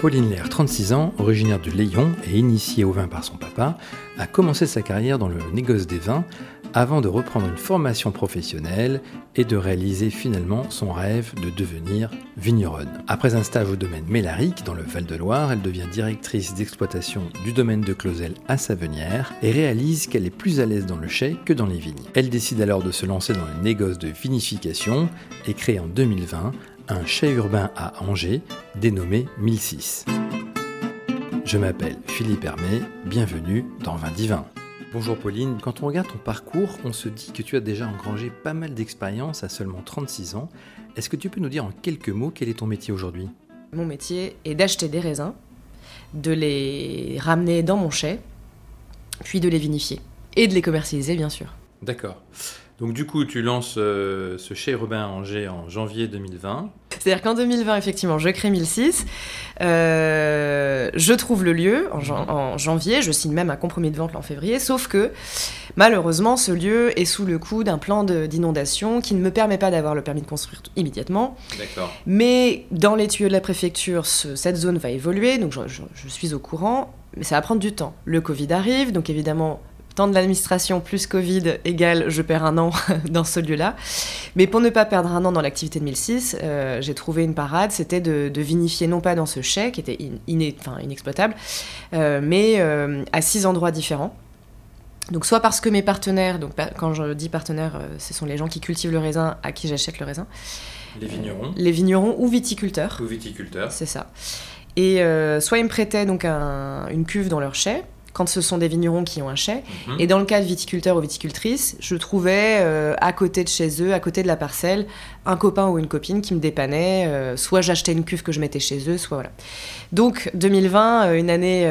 Pauline Lher, 36 ans, originaire de Layon et initiée au vin par son papa, a commencé sa carrière dans le négoce des vins avant de reprendre une formation professionnelle et de réaliser finalement son rêve de devenir vigneronne. Après un stage au domaine Mélaric dans le Val-de-Loire, elle devient directrice d'exploitation du domaine de Clausel à Savenière et réalise qu'elle est plus à l'aise dans le chai que dans les vignes. Elle décide alors de se lancer dans le négoce de vinification et crée en 2020 un chai urbain à Angers dénommé 1006. Je m'appelle Philippe Hermé, bienvenue dans Vindivin. Bonjour Pauline, quand on regarde ton parcours, on se dit que tu as déjà engrangé pas mal d'expérience à seulement 36 ans. Est-ce que tu peux nous dire en quelques mots quel est ton métier aujourd'hui ? Mon métier est d'acheter des raisins, de les ramener dans mon chai, puis de les vinifier et de les commercialiser bien sûr. D'accord. Donc du coup, tu lances ce chai urbain à Angers en janvier 2020. C'est-à-dire qu'en 2020, effectivement, je crée 1006, je trouve le lieu en janvier, je signe même un compromis de vente en février, sauf que, malheureusement, ce lieu est sous le coup d'un plan d'inondation qui ne me permet pas d'avoir le permis de construire immédiatement. D'accord. Mais dans les tuyaux de la préfecture, cette zone va évoluer, donc je suis au courant, mais ça va prendre du temps. Le Covid arrive, donc évidemment... Temps de l'administration plus Covid égale je perds un an dans ce lieu-là. Mais pour ne pas perdre un an dans l'activité de 1006, j'ai trouvé une parade, c'était de vinifier non pas dans ce chai qui était inexploitable, mais à 6 endroits différents. Donc soit parce que mes partenaires, donc quand je dis partenaires, ce sont les gens qui cultivent le raisin, à qui j'achète le raisin. Les vignerons ou viticulteurs. Ou viticulteurs. C'est ça. Et soit ils me prêtaient donc une cuve dans leur chai, quand ce sont des vignerons qui ont un chai. Mmh. Et dans le cas de viticulteurs ou viticultrices, je trouvais à côté de chez eux, à côté de la parcelle, un copain ou une copine qui me dépannait. Soit j'achetais une cuve que je mettais chez eux, soit voilà. Donc 2020, une année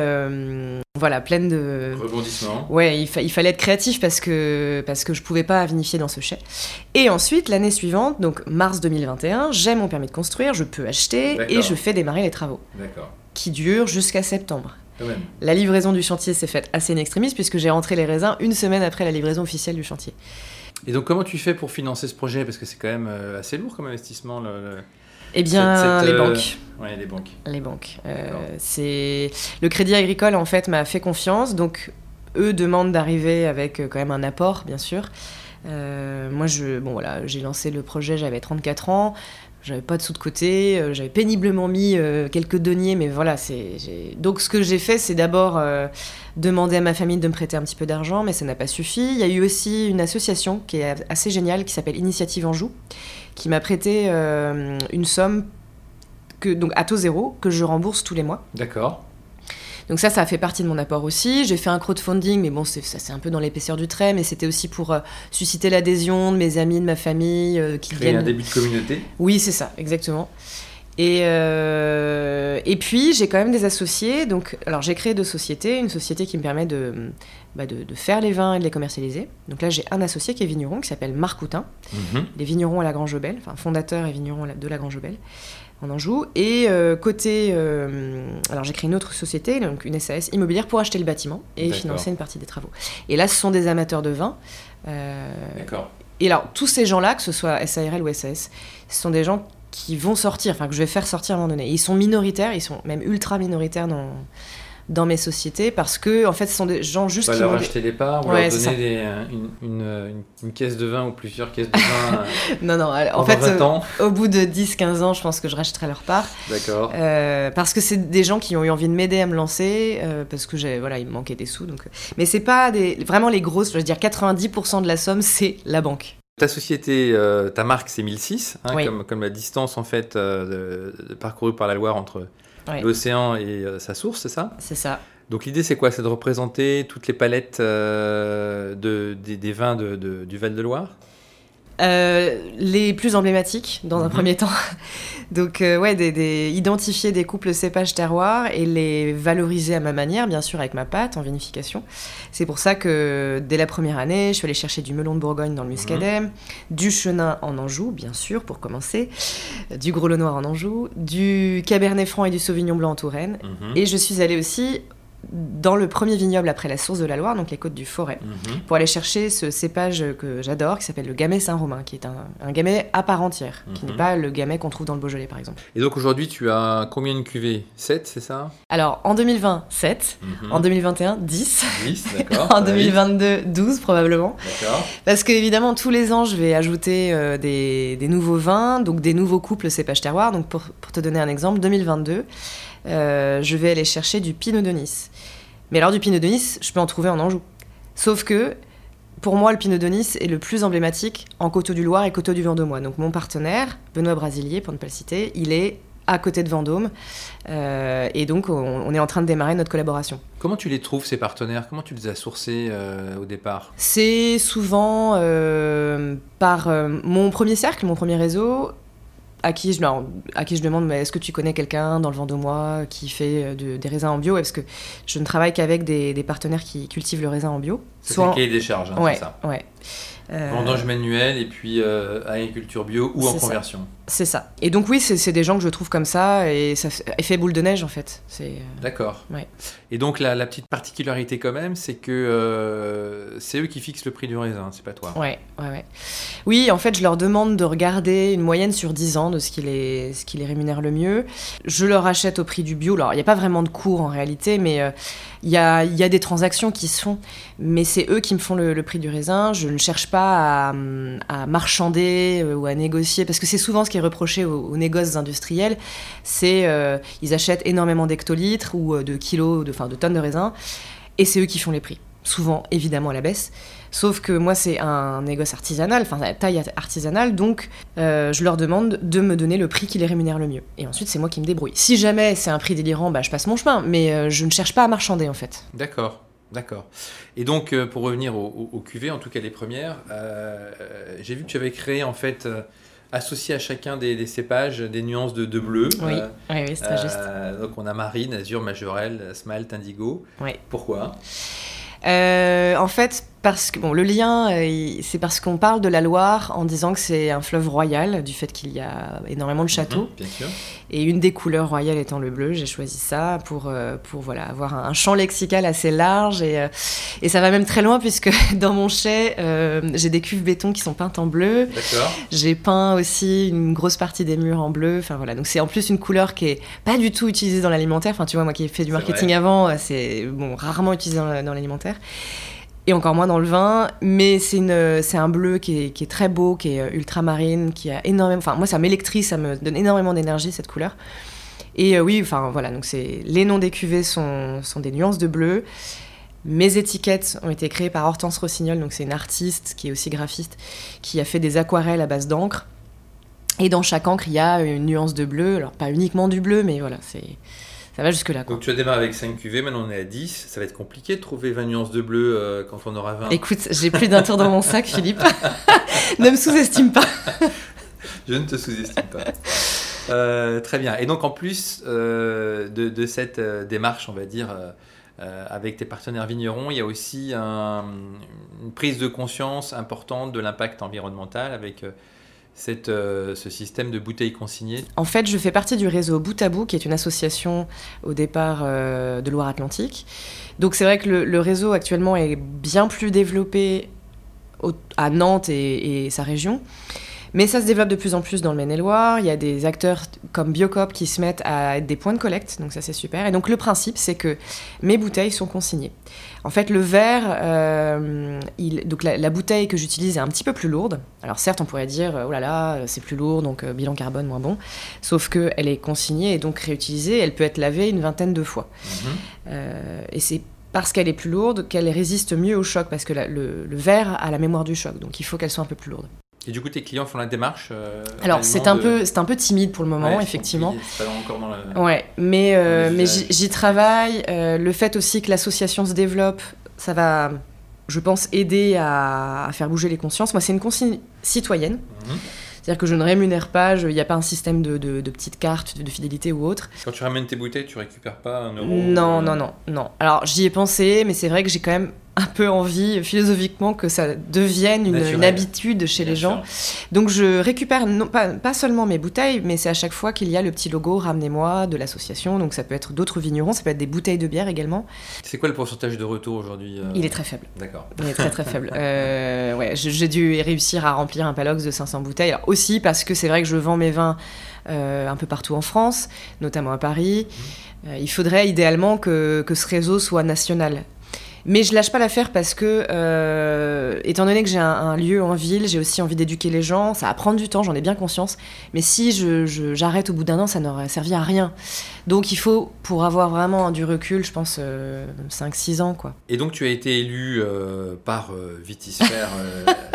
pleine de... rebondissements. Ouais, il fallait être créatif parce que je pouvais pas vinifier dans ce chai. Et ensuite, l'année suivante, donc mars 2021, j'ai mon permis de construire, je peux acheter. D'accord. Et je fais démarrer les travaux. D'accord. Qui durent jusqu'à septembre. La livraison du chantier s'est faite assez in extremis puisque j'ai rentré les raisins une semaine après la livraison officielle du chantier. Et donc comment tu fais pour financer ce projet ? Parce que c'est quand même assez lourd comme investissement. Eh bien, les banques. Ouais, les banques. Les banques. Le Crédit Agricole en fait m'a fait confiance, donc eux demandent d'arriver avec quand même un apport, bien sûr. Moi, j'ai lancé le projet, j'avais 34 ans. J'avais pas de sous de côté, j'avais péniblement mis quelques deniers, mais voilà, donc ce que j'ai fait, c'est d'abord demander à ma famille de me prêter un petit peu d'argent, mais ça n'a pas suffi. Il y a eu aussi une association qui est assez géniale, qui s'appelle Initiative Anjou, qui m'a prêté une somme donc à taux zéro, que je rembourse tous les mois. D'accord. Donc ça a fait partie de mon apport aussi. J'ai fait un crowdfunding, mais bon, c'est un peu dans l'épaisseur du trait, mais c'était aussi pour susciter l'adhésion de mes amis, de ma famille. Créer un début de communauté. Oui, c'est ça, exactement. Et puis, j'ai quand même des associés. Donc, alors, j'ai créé deux sociétés. Une société qui me permet de faire les vins et de les commercialiser. Donc là, j'ai un associé qui est vigneron, qui s'appelle Marc Outin. Mm-hmm. Les vignerons à la Grange-aux-Belles, enfin, fondateur et vigneron de la Grange-aux-Belles. En Anjou. Et alors j'ai créé une autre société, donc une SAS immobilière, pour acheter le bâtiment et D'accord. financer une partie des travaux. Et là, ce sont des amateurs de vin. D'accord. Et alors, tous ces gens-là, que ce soit SARL ou SAS, ce sont des gens qui vont sortir, enfin, que je vais faire sortir à un moment donné. Et ils sont minoritaires, ils sont même ultra minoritaires dans mes sociétés, parce que, en fait, ce sont des gens juste qui... On va leur acheter des parts, on leur donner une caisse de vin ou plusieurs caisses de vin. Non, en fait, au bout de 10-15 ans, je pense que je rachèterai leurs parts. D'accord. Parce que c'est des gens qui ont eu envie de m'aider à me lancer, parce que il me manquait des sous. Donc... Mais c'est pas vraiment les grosses, je veux dire 90% de la somme, c'est la banque. Ta société, ta marque, c'est 1006, oui. comme la distance, en fait, parcourue par la Loire entre... Ouais. L'océan et sa source, c'est ça ? C'est ça. Donc l'idée, c'est quoi ? C'est de représenter toutes les palettes des vins du Val-de-Loire ? Les plus emblématiques, dans un premier temps. Donc, identifier des couples cépages terroirs et les valoriser à ma manière, bien sûr, avec ma pâte, en vinification. C'est pour ça que, dès la première année, je suis allée chercher du melon de Bourgogne dans le Muscadet, du Chenin en Anjou, bien sûr, pour commencer, du Groslo Noir en Anjou, du Cabernet Franc et du Sauvignon Blanc en Touraine. Et je suis allée aussi dans le premier vignoble après la source de la Loire, donc les Côtes du Forêt, pour aller chercher ce cépage que j'adore, qui s'appelle le Gamay Saint-Romain, qui est un Gamay à part entière, qui n'est pas le Gamay qu'on trouve dans le Beaujolais, par exemple. Et donc aujourd'hui, tu as combien de cuvées ? 7, c'est ça ? Alors, en 2020, 7. En 2021, 10. 10, d'accord. En 2022, 12, probablement. D'accord. Parce que, évidemment, tous les ans, je vais ajouter des nouveaux vins, donc des nouveaux couples cépages terroirs. Donc, pour te donner un exemple, 2022... je vais aller chercher du Pinot de Nice. Mais alors du Pinot de Nice, je peux en trouver en Anjou. Sauf que, pour moi, le Pinot de Nice est le plus emblématique en Coteaux du Loir et Coteaux du Vendômois. Donc mon partenaire, Benoît Brasilier, pour ne pas le citer, il est à côté de Vendôme. Et donc on est en train de démarrer notre collaboration. Comment tu les trouves, ces partenaires ? Comment tu les as sourcés au départ ? C'est souvent par mon premier cercle, mon premier réseau, à qui je demande, mais est-ce que tu connais quelqu'un dans le Vendômois qui fait des raisins en bio ? Parce que je ne travaille qu'avec des partenaires qui cultivent le raisin en bio. C'est le cahier des charges, hein, ouais, c'est ça. Ouais. Vendange manuelle et puis agriculture bio ou en conversion. C'est ça. Et donc oui, c'est des gens que je trouve comme ça et ça fait boule de neige en fait. D'accord. Ouais. Et donc la petite particularité quand même, c'est que c'est eux qui fixent le prix du raisin, c'est pas toi. Ouais. Oui, en fait, je leur demande de regarder une moyenne sur 10 ans de ce qui les rémunère le mieux. Je leur achète au prix du bio. Alors, il n'y a pas vraiment de cours en réalité, mais il y a des transactions qui se font. Mais c'est eux qui me font le prix du raisin. Je ne cherche pas à marchander ou à négocier, parce que c'est souvent ce qui est reproché aux négoces industriels, c'est ils achètent énormément d'hectolitres ou de kilos, de tonnes de raisins, et c'est eux qui font les prix, souvent évidemment à la baisse, sauf que moi c'est un négoce artisanal, taille artisanale, donc je leur demande de me donner le prix qui les rémunère le mieux, et ensuite c'est moi qui me débrouille. Si jamais c'est un prix délirant, je passe mon chemin, mais je ne cherche pas à marchander en fait. D'accord. Et donc, pour revenir aux cuvées, en tout cas les premières, j'ai vu que tu avais créé, en fait, associé à chacun des cépages, des nuances de bleu. Oui, c'est très juste. Donc, on a marine, azur, majorelle, smalt, indigo. Oui. Pourquoi ? En fait, parce que le lien, c'est parce qu'on parle de la Loire en disant que c'est un fleuve royal, du fait qu'il y a énormément de châteaux. Bien sûr. Et une des couleurs royales étant le bleu, j'ai choisi ça pour avoir un champ lexical assez large. Et ça va même très loin, puisque dans mon chai, j'ai des cuves béton qui sont peintes en bleu. D'accord. J'ai peint aussi une grosse partie des murs en bleu. Donc c'est en plus une couleur qui n'est pas du tout utilisée dans l'alimentaire. Tu vois, moi qui ai fait du marketing avant, c'est rarement utilisé dans l'alimentaire. Et encore moins dans le vin, mais c'est un bleu qui est très beau, qui est ultramarine, qui a énormément... Moi, ça m'électrise, ça me donne énormément d'énergie, cette couleur. Et donc les noms des cuvées sont des nuances de bleu. Mes étiquettes ont été créées par Hortense Rossignol, donc c'est une artiste qui est aussi graphiste, qui a fait des aquarelles à base d'encre. Et dans chaque encre, il y a une nuance de bleu. Alors, pas uniquement du bleu, mais c'est... Ça va jusque-là. Donc tu as démarré avec 5 cuvées, maintenant on est à 10. Ça va être compliqué de trouver 20 nuances de bleu quand on aura 20. Écoute, j'ai plus d'un tour dans mon sac, Philippe. Ne me sous-estime pas. Je ne te sous-estime pas. Très bien. Et donc en plus de cette démarche, on va dire, avec tes partenaires vignerons, il y a aussi une prise de conscience importante de l'impact environnemental avec... ce système de bouteilles consignées. En fait, je fais partie du réseau bout-à-bout, qui est une association au départ de Loire-Atlantique. Donc c'est vrai que le réseau actuellement est bien plus développé à Nantes et sa région. Mais ça se développe de plus en plus dans le Maine-et-Loire. Il y a des acteurs comme Biocop qui se mettent à être des points de collecte, donc ça c'est super. Et donc le principe, c'est que mes bouteilles sont consignées. En fait, le verre, donc la bouteille que j'utilise est un petit peu plus lourde. Alors certes, on pourrait dire, oh là là, c'est plus lourd, donc bilan carbone moins bon. Sauf qu'elle est consignée et donc réutilisée. Elle peut être lavée une vingtaine de fois. Et c'est parce qu'elle est plus lourde qu'elle résiste mieux au choc, parce que le verre a la mémoire du choc, donc il faut qu'elle soit un peu plus lourde. Et du coup, tes clients font la démarche Alors, c'est un peu timide pour le moment, effectivement. C'est pas encore dans la... Ouais, mais j'y travaille. Le fait aussi que l'association se développe, ça va, je pense, aider à faire bouger les consciences. Moi, c'est une consigne citoyenne. C'est-à-dire que je ne rémunère pas, il n'y a pas un système de petites cartes, de fidélité ou autre. Quand tu ramènes tes bouteilles, tu récupères pas un euro ? Non. Alors, j'y ai pensé, mais c'est vrai que j'ai quand même un peu envie philosophiquement que ça devienne une habitude chez bien les gens. Sûr. Donc je récupère pas seulement mes bouteilles, mais c'est à chaque fois qu'il y a le petit logo « Ramenez-moi » de l'association. Donc ça peut être d'autres vignerons, ça peut être des bouteilles de bière également. C'est quoi le pourcentage de retour aujourd'hui ? Il est très faible. D'accord. Il est très très faible. Ouais, j'ai dû réussir à remplir un Palox de 500 bouteilles. Alors, aussi parce que c'est vrai que je vends mes vins un peu partout en France, notamment à Paris. Il faudrait idéalement que ce réseau soit national. Mais je lâche pas l'affaire parce que, étant donné que j'ai un lieu en ville, j'ai aussi envie d'éduquer les gens. Ça va prendre du temps, j'en ai bien conscience. Mais si j'arrête au bout d'un an, ça n'aurait servi à rien. Donc il faut, pour avoir vraiment du recul, je pense 5-6 ans. Quoi. Et donc tu as été élue par Vitisphère,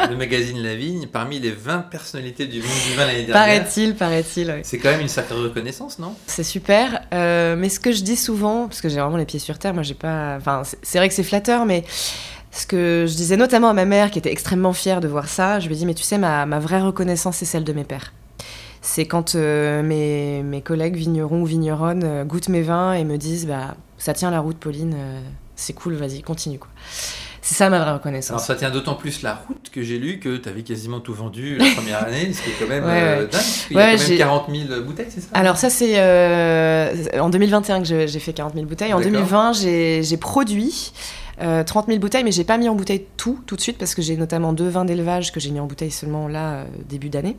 le magazine La Vigne, parmi les 20 personnalités du monde du vin l'année dernière. Paraît-il, oui. C'est quand même une sacrée reconnaissance, non ? C'est super. Mais ce que je dis souvent, parce que j'ai vraiment les pieds sur terre, moi j'ai pas... Enfin, c'est vrai que c'est flatteur, mais ce que je disais notamment à ma mère, qui était extrêmement fière de voir ça, je lui ai dit, mais tu sais, ma vraie reconnaissance, c'est celle de mes pères. C'est quand mes collègues vignerons ou vigneronnes goûtent mes vins et me disent, bah, ça tient la route, Pauline, c'est cool, vas-y, continue, quoi. C'est ça ma vraie reconnaissance. Alors ça tient d'autant plus la route que j'ai lu que tu avais quasiment tout vendu la première année, ce qui est quand même dingue, parce qu'il y a quand même 40 000 bouteilles, c'est ça ? Alors ça c'est en 2021 que j'ai fait 40 000 bouteilles. En 2020 j'ai produit 30 000 bouteilles, mais j'ai pas mis en bouteille tout de suite, parce que j'ai notamment 2 vins d'élevage que j'ai mis en bouteille seulement là, début d'année.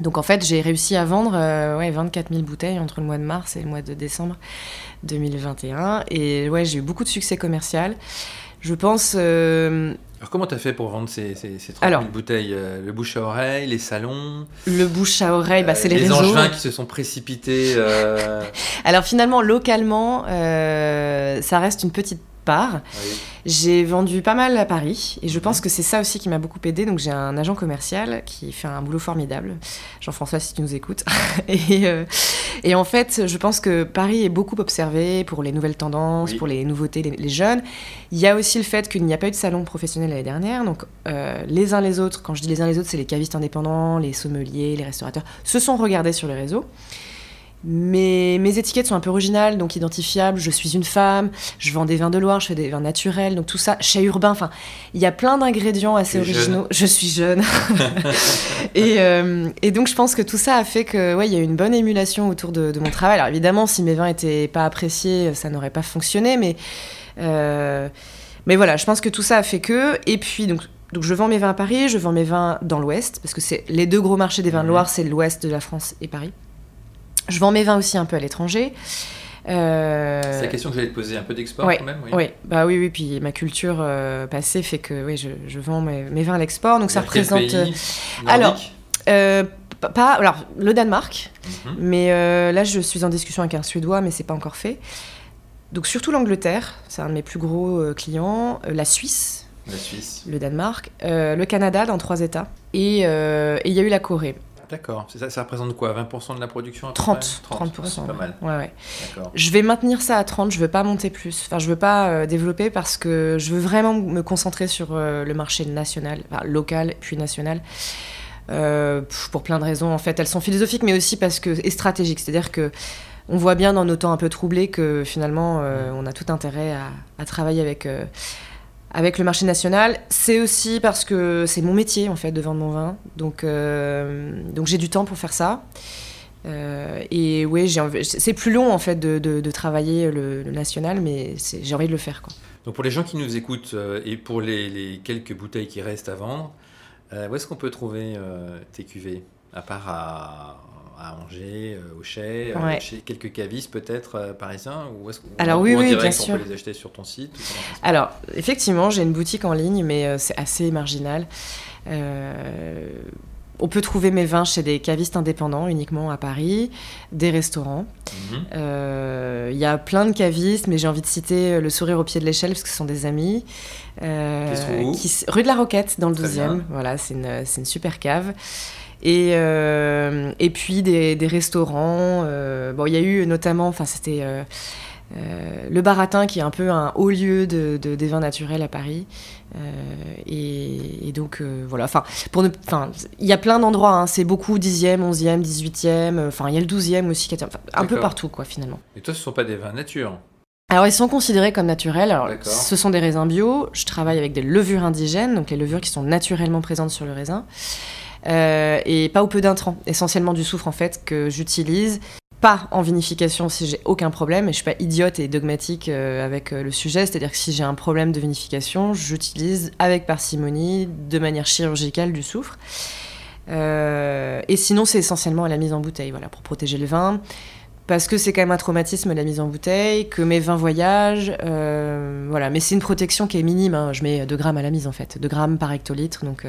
Donc en fait, j'ai réussi à vendre 24 000 bouteilles entre le mois de mars et le mois de décembre 2021. Et ouais, j'ai eu beaucoup de succès commercial. Je pense... Alors comment t'as fait pour vendre ces 30 000 bouteilles ? Le bouche à oreille, les salons ? Le bouche à oreille, c'est les réseaux. Les Angevins qui se sont précipités. Alors finalement, localement, ça reste une petite part. Oui. J'ai vendu pas mal à Paris et je pense que c'est ça aussi qui m'a beaucoup aidée. Donc j'ai un agent commercial qui fait un boulot formidable, Jean-François, si tu nous écoutes. Et en fait, je pense que Paris est beaucoup observé pour les nouvelles tendances, pour les nouveautés, les jeunes. Il y a aussi le fait qu'il n'y a pas eu de salon professionnel l'année dernière. Donc les uns les autres, quand je dis les uns les autres, c'est les cavistes indépendants, les sommeliers, les restaurateurs, se sont regardés sur les réseaux. Mais mes étiquettes sont un peu originales, donc identifiables. Je suis une femme, je vends des vins de Loire, je fais des vins naturels, donc tout ça, chai urbain, enfin, il y a plein d'ingrédients assez originaux. Je suis jeune. Et donc je pense que tout ça a fait que, il y a eu une bonne émulation autour de mon travail. Alors évidemment, si mes vins n'étaient pas appréciés, ça n'aurait pas fonctionné, mais voilà, je pense que tout ça a fait que... Et puis, donc je vends mes vins à Paris, je vends mes vins dans l'Ouest, parce que c'est les deux gros marchés des vins de Loire, c'est l'Ouest de la France et Paris. Je vends mes vins aussi un peu à l'étranger. C'est la question que j'allais te poser, un peu d'export quand même. Oui, puis ma culture passée fait que je vends mes vins à l'export, donc ça représente... Quel pays ? Alors, le Danemark, mais là je suis en discussion avec un Suédois, mais c'est pas encore fait. Donc surtout l'Angleterre, c'est un de mes plus gros clients, la Suisse, le Danemark, le Canada dans 3 États, et il y a eu la Corée. D'accord. Ça représente quoi ? 20% de la production à 30%. C'est pas mal. Ouais. D'accord. Je vais maintenir ça à 30%, je ne veux pas monter plus. Enfin, je ne veux pas développer parce que je veux vraiment me concentrer sur le marché national, enfin, local puis national. Pour plein de raisons, en fait. Elles sont philosophiques, mais aussi et stratégiques. C'est-à-dire que on voit bien dans nos temps un peu troublés que finalement, on a tout intérêt à travailler avec le marché national. C'est aussi parce que c'est mon métier, en fait, de vendre mon vin. Donc j'ai du temps pour faire ça. Et oui, c'est plus long, en fait, de travailler le national, mais j'ai envie de le faire, quoi. Donc pour les gens qui nous écoutent et pour les quelques bouteilles qui restent à vendre, où est-ce qu'on peut trouver tes cuvées ? À part à Angers, au Chais, chez quelques cavistes peut-être parisiens, ou est-ce qu'on peut les acheter sur ton site ou Alors, effectivement, j'ai une boutique en ligne, mais c'est assez marginal. On peut trouver mes vins chez des cavistes indépendants, uniquement à Paris, des restaurants. Il y a plein de cavistes, mais j'ai envie de citer Le Sourire au pied de l'échelle, parce que ce sont des amis. Rue de la Roquette, dans le 12e. Voilà, c'est une super cave. Et puis des restaurants. Il y a eu notamment, c'était Le Baratin, qui est un peu un haut lieu des vins naturels à Paris. Et donc voilà. Il y a plein d'endroits. C'est beaucoup 10e, 11e, 18e. Il y a le 12e aussi, 14e. Un peu partout, quoi, finalement. Et toi, ce ne sont pas des vins nature ? Alors, ils sont considérés comme naturels. Alors, ce sont des raisins bio. Je travaille avec des levures indigènes, donc les levures qui sont naturellement présentes sur le raisin. Et pas ou peu d'intrants, essentiellement du soufre, en fait, que j'utilise. Pas en vinification si j'ai aucun problème. Et je suis pas idiote et dogmatique avec le sujet. C'est-à-dire que si j'ai un problème de vinification, j'utilise avec parcimonie, de manière chirurgicale, du soufre. Et sinon, c'est essentiellement à la mise en bouteille, voilà, pour protéger le vin. Parce que c'est quand même un traumatisme, la mise en bouteille, que mes vins voyagent, voilà. Mais c'est une protection qui est minime, hein. Je mets 2 grammes à la mise, en fait, 2 grammes par hectolitre, donc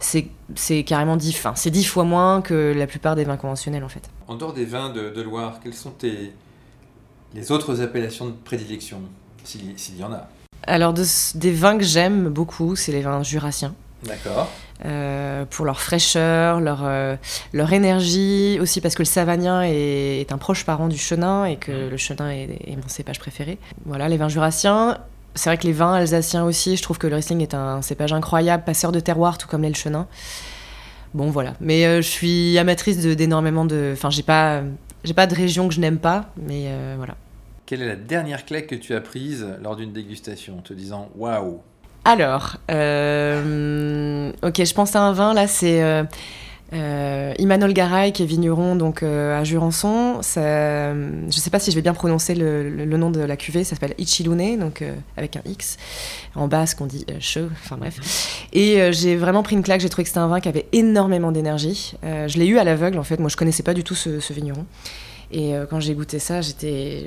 c'est carrément 10, hein. C'est 10 fois moins que la plupart des vins conventionnels, en fait. En dehors des vins de Loire, quelles sont les autres appellations de prédilection, s'il y en a? Alors, des vins que j'aime beaucoup, c'est les vins jurassiens. D'accord. Pour leur fraîcheur, leur énergie, aussi parce que le savagnin est un proche parent du chenin et que le chenin est mon cépage préféré. Voilà, les vins jurassiens. C'est vrai que les vins alsaciens aussi, je trouve que le Riesling est un cépage incroyable, passeur de terroir, tout comme l'est le chenin. Bon, voilà. Mais je suis amatrice d'énormément de... Enfin, j'ai pas de région que je n'aime pas, mais voilà. Quelle est la dernière claque que tu as prise lors d'une dégustation, en te disant « Waouh ». Alors, ok, je pense à un vin, là, c'est Imanol Garay, qui est vigneron donc, à Jurançon. Ça, je ne sais pas si je vais bien prononcer le nom de la cuvée, ça s'appelle Ichilune, donc avec un X. En basque, on dit « che », enfin bref. Et j'ai vraiment pris une claque, j'ai trouvé que c'était un vin qui avait énormément d'énergie. Je l'ai eu à l'aveugle, en fait, moi je ne connaissais pas du tout ce vigneron. Et quand j'ai goûté ça, j'étais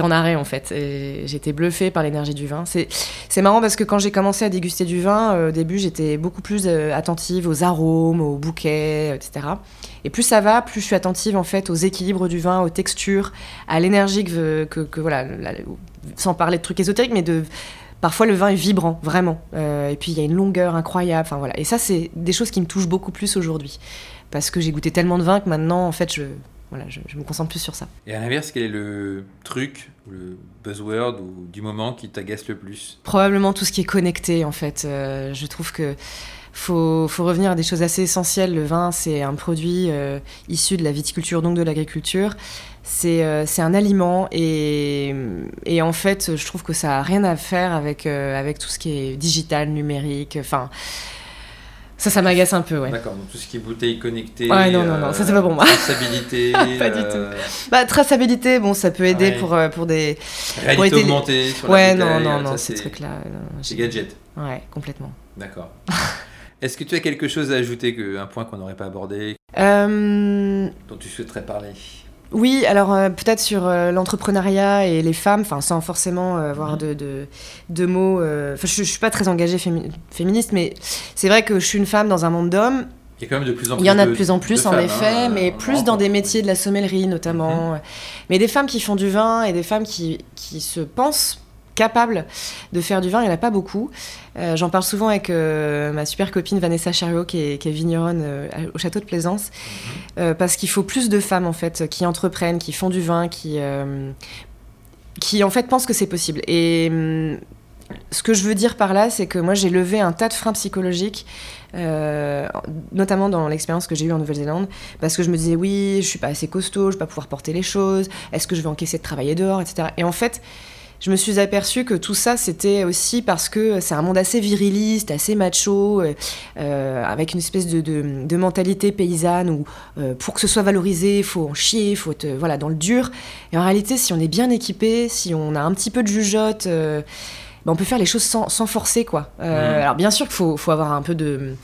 en arrêt, en fait. Et j'étais bluffée par l'énergie du vin. C'est marrant parce que quand j'ai commencé à déguster du vin, au début, j'étais beaucoup plus attentive aux arômes, aux bouquets, etc. Et plus ça va, plus je suis attentive, en fait, aux équilibres du vin, aux textures, à l'énergie que voilà, sans parler de trucs ésotériques, mais de... Parfois, le vin est vibrant, vraiment. Et puis, il y a une longueur incroyable. Enfin, voilà. Et ça, c'est des choses qui me touchent beaucoup plus aujourd'hui. Parce que j'ai goûté tellement de vin que maintenant, en fait, voilà, je me concentre plus sur ça. Et à l'inverse, quel est le truc, le buzzword ou du moment qui t'agace le plus? Probablement tout ce qui est connecté, en fait. Je trouve que faut revenir à des choses assez essentielles. Le vin, c'est un produit issu de la viticulture, donc de l'agriculture. C'est un aliment et en fait, je trouve que ça n'a rien à faire avec tout ce qui est digital, numérique, enfin... Ça m'agace un peu, ouais. D'accord, donc tout ce qui est bouteille connectée... Ouais, non, ça c'est pas pour moi. Traçabilité... Pas du tout. Bah, traçabilité, bon, ça peut aider, ouais. pour des... Réalité pour augmentée sur la bouteille... Ouais, non, ces trucs-là... Ces gadgets. Ouais, complètement. D'accord. Est-ce que tu as quelque chose à ajouter, un point qu'on n'aurait pas abordé, dont tu souhaiterais parler? Oui, alors peut-être sur l'entrepreneuriat et les femmes, enfin sans forcément avoir de mots. Je suis pas très engagée féministe, mais c'est vrai que je suis une femme dans un monde d'hommes. Il y a quand même de plus en plus. Il y en a de plus en plus, en effet, mais plus dans des métiers de la sommellerie notamment. Mm-hmm. Mais des femmes qui font du vin et des femmes qui se pensent capables de faire du vin, il n'y en a pas beaucoup. J'en parle souvent avec ma super copine Vanessa Charruau, qui est vigneronne au château de Plaisance, parce qu'il faut plus de femmes, en fait, qui entreprennent, qui font du vin, qui en fait pensent que c'est possible. Et ce que je veux dire par là, c'est que moi j'ai levé un tas de freins psychologiques, notamment dans l'expérience que j'ai eue en Nouvelle-Zélande, parce que je me disais oui, je suis pas assez costaud, je vais pas pouvoir porter les choses, est-ce que je vais encaisser de travailler dehors, etc. Et en fait, je me suis aperçue que tout ça, c'était aussi parce que c'est un monde assez viriliste, assez macho, avec une espèce de mentalité paysanne où pour que ce soit valorisé, il faut en chier, il faut être dans le dur. Et en réalité, si on est bien équipé, si on a un petit peu de jugeote, on peut faire les choses sans forcer, quoi. Alors bien sûr qu'il faut avoir un peu de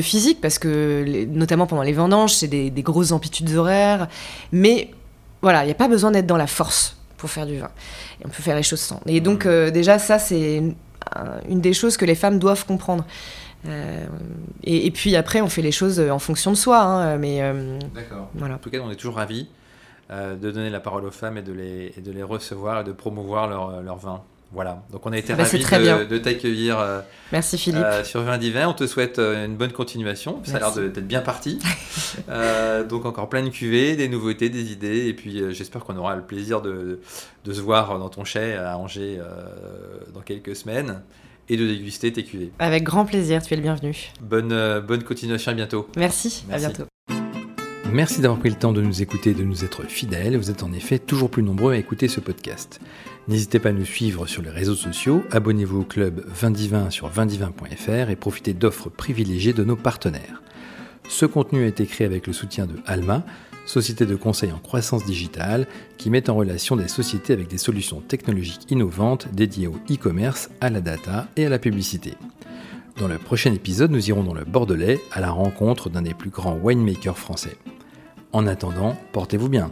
physique, parce que notamment pendant les vendanges, c'est des grosses amplitudes horaires. Mais voilà, il n'y a pas besoin d'être dans la force pour faire du vin. Et on peut faire les choses sans. Et donc, déjà, ça, c'est une des choses que les femmes doivent comprendre. Et puis, après, on fait les choses en fonction de soi. Hein, mais, d'accord. Voilà. En tout cas, on est toujours ravis de donner la parole aux femmes et de les recevoir et de promouvoir leur vin. Voilà. Donc, on a été ravis de t'accueillir. Merci, Philippe. Sur Vindivin. On te souhaite une bonne continuation. Ça a l'air d'être bien parti. Donc, encore plein de cuvées, des nouveautés, des idées. Et puis, j'espère qu'on aura le plaisir de se voir dans ton chai à Angers dans quelques semaines et de déguster tes cuvées. Avec grand plaisir. Tu es le bienvenu. Bonne continuation. À bientôt. Merci. À bientôt. Merci d'avoir pris le temps de nous écouter et de nous être fidèles. Vous êtes en effet toujours plus nombreux à écouter ce podcast. N'hésitez pas à nous suivre sur les réseaux sociaux, abonnez-vous au club Vindivin sur vindivin.fr et profitez d'offres privilégiées de nos partenaires. Ce contenu a été créé avec le soutien de Alma, société de conseil en croissance digitale qui met en relation des sociétés avec des solutions technologiques innovantes dédiées au e-commerce, à la data et à la publicité. Dans le prochain épisode, nous irons dans le Bordelais à la rencontre d'un des plus grands winemakers français. En attendant, portez-vous bien.